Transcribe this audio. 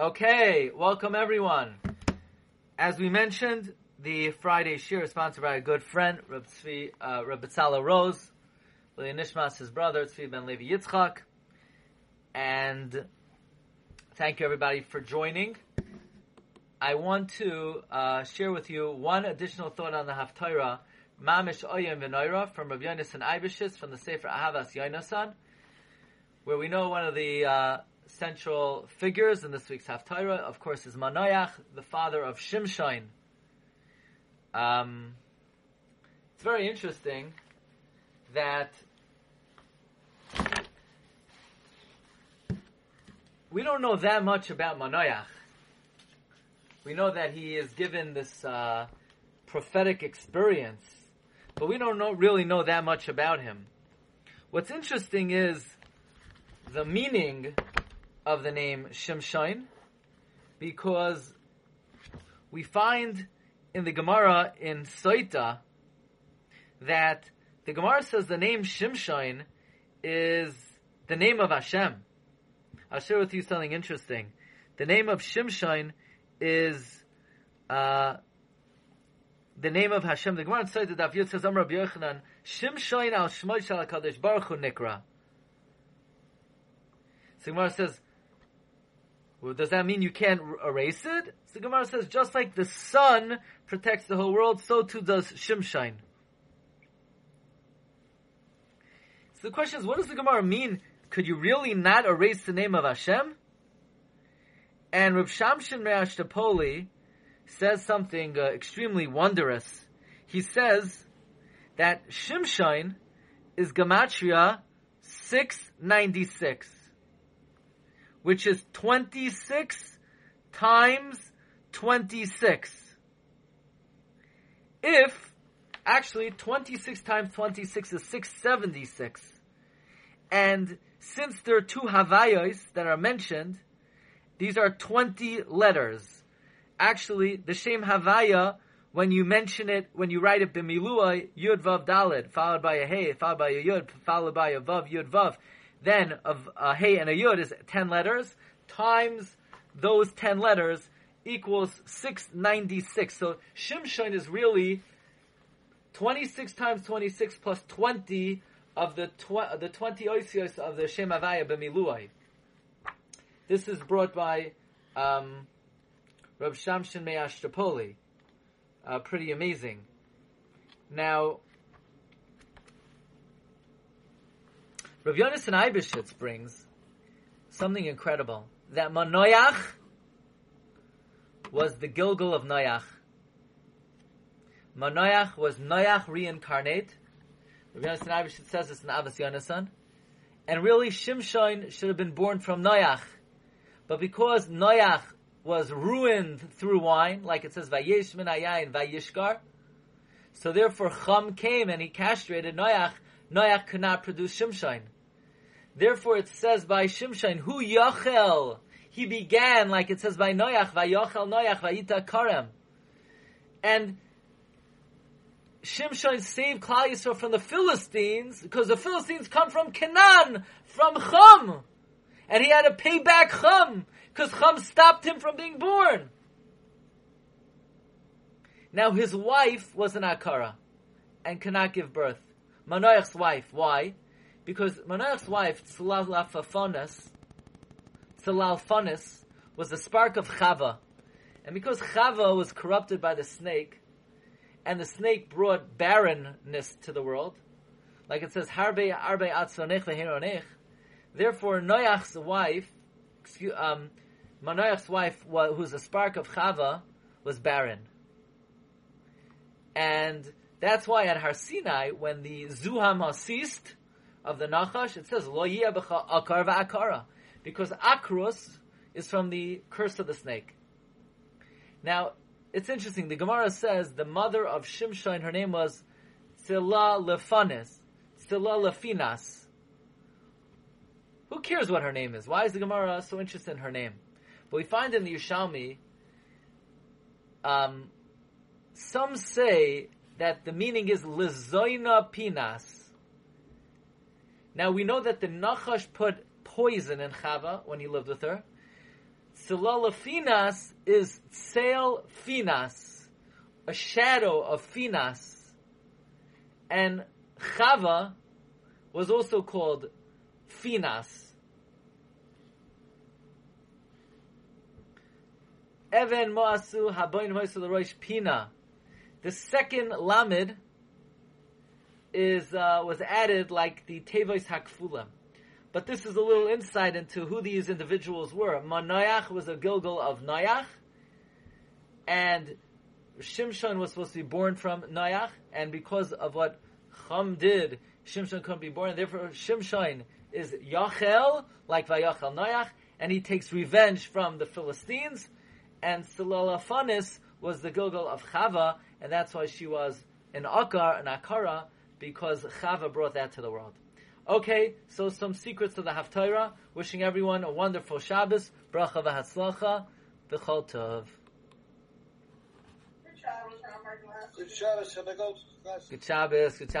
Okay, welcome everyone. As we mentioned, the Friday Shir is sponsored by a good friend, Rabbi Tzvi Rose, Lilian Nishmas, his brother, Tzvi Ben Levi Yitzchak. And thank you everybody for joining. I want to share with you one additional thought on the Haftarah, Mamish Oyem Venoira, from Rabbi Yonasan Eibeshitz, from the Sefer Ahavas Yonasan, where we know one of the central figures in this week's Haftarah, of course, is Manoach, the father of Shimshine. It's very interesting that we don't know that much about Manoach. We know that he is given this prophetic experience, but we don't really know that much about him. What's interesting is the meaning of the name Shimshon, because we find in the Gemara in Saita that the Gemara says the name Shimshon is the name of Hashem. I'll share with you something interesting. The name of Shimshon is the name of Hashem. The Gemara in Saita, Daf Yud, says, Amar Rabbi Yochanan, Shimshon al Shmoi shal HaKadosh Baruch Hu Nikra. So Gemara says, well, does that mean you can't erase it? So Gemara says, just like the sun protects the whole world, so too does Shimshine. So the question is, what does the Gemara mean? Could you really not erase the name of Hashem? And Rav Shamsin Re'ash Tapoli says something extremely wondrous. He says that Shimshine is Gematria 696. Which is 26 times 26. If, actually, 26 times 26 is 676. And since there are two Havayas that are mentioned, these are 20 letters. Actually, the Shem Havaya, when you mention it, when you write it B'miluah, Yud Vav Dalet, followed by a Hey, followed by a Yud, followed by a Vav, Yud Vav, then of a hey and a yud is 10 letters, times those 10 letters equals 696. So Shimshon is really 26 times 26 plus 20 of the 20 Oysios of the Shem Havaya B'miluah. This is brought by Rav Shamshon Me'ashtapoli. Pretty amazing. Now, Rav Yonasan Eibeshitz brings something incredible, that Noyach was the Gilgal of Noyach. Noyach was Noyach reincarnate. Rav Yonasan Eibeshitz says this in Avos Yonasan. And really, Shimshon should have been born from Noyach. But because Noyach was ruined through wine, like it says, Vayesh min hayayin vayishkar, so therefore Chum came and he castrated Noyach. Noyach could not produce Shimshon. Therefore it says by Shimshon, Hu Yochel, he began, like it says by Noyach, Vayochel Noyach, Vayita Karem. And Shimshon saved Klal Yisrael from the Philistines, because the Philistines come from Canaan, from Chum. And he had to pay back Chum, because Chum stopped him from being born. Now his wife was an Akara, and could not give birth. Manoach's wife. Why? Because Manoach's wife, Tzalalfanes, was the spark of Chava. And because Chava was corrupted by the snake, and the snake brought barrenness to the world, like it says, Harbe atzonech veheronech, therefore Manoach's wife, who's a spark of Chava, was barren. And that's why at Har Sinai, when the Zuhama ceased of the Nachash, it says, Lo yeh b'cha akar v'akara, because Akrus is from the curse of the snake. Now, it's interesting. The Gemara says the mother of Shimshon, her name was Tzilalephinas. Who cares what her name is? Why is the Gemara so interested in her name? But we find in the Yerushalmi, some say that the meaning is Lezoina Pinas. Now we know that the Nachash put poison in Chava when he lived with her. Silala Finas is Tseil Finas, a shadow of Finas. And Chava was also called Finas. Even Moasu Haboin Moisul Roish Pina. The second Lamed was added like the Tevois Hakfulim. But this is a little insight into who these individuals were. Manoach was a Gilgal of Noyach, and Shimshon was supposed to be born from Noyach, and because of what Chum did, Shimshon couldn't be born, and therefore Shimshon is Yochel, like Vayochel Noyach, and he takes revenge from the Philistines, and Silalafanis was the Gilgal of Chava, and that's why she was an Akara, because Chava brought that to the world. Okay, so some secrets to the Haftarah. Wishing everyone a wonderful Shabbos. Bracha v'hatzlacha. B'chol tov. Good Shabbos. Good Shabbos.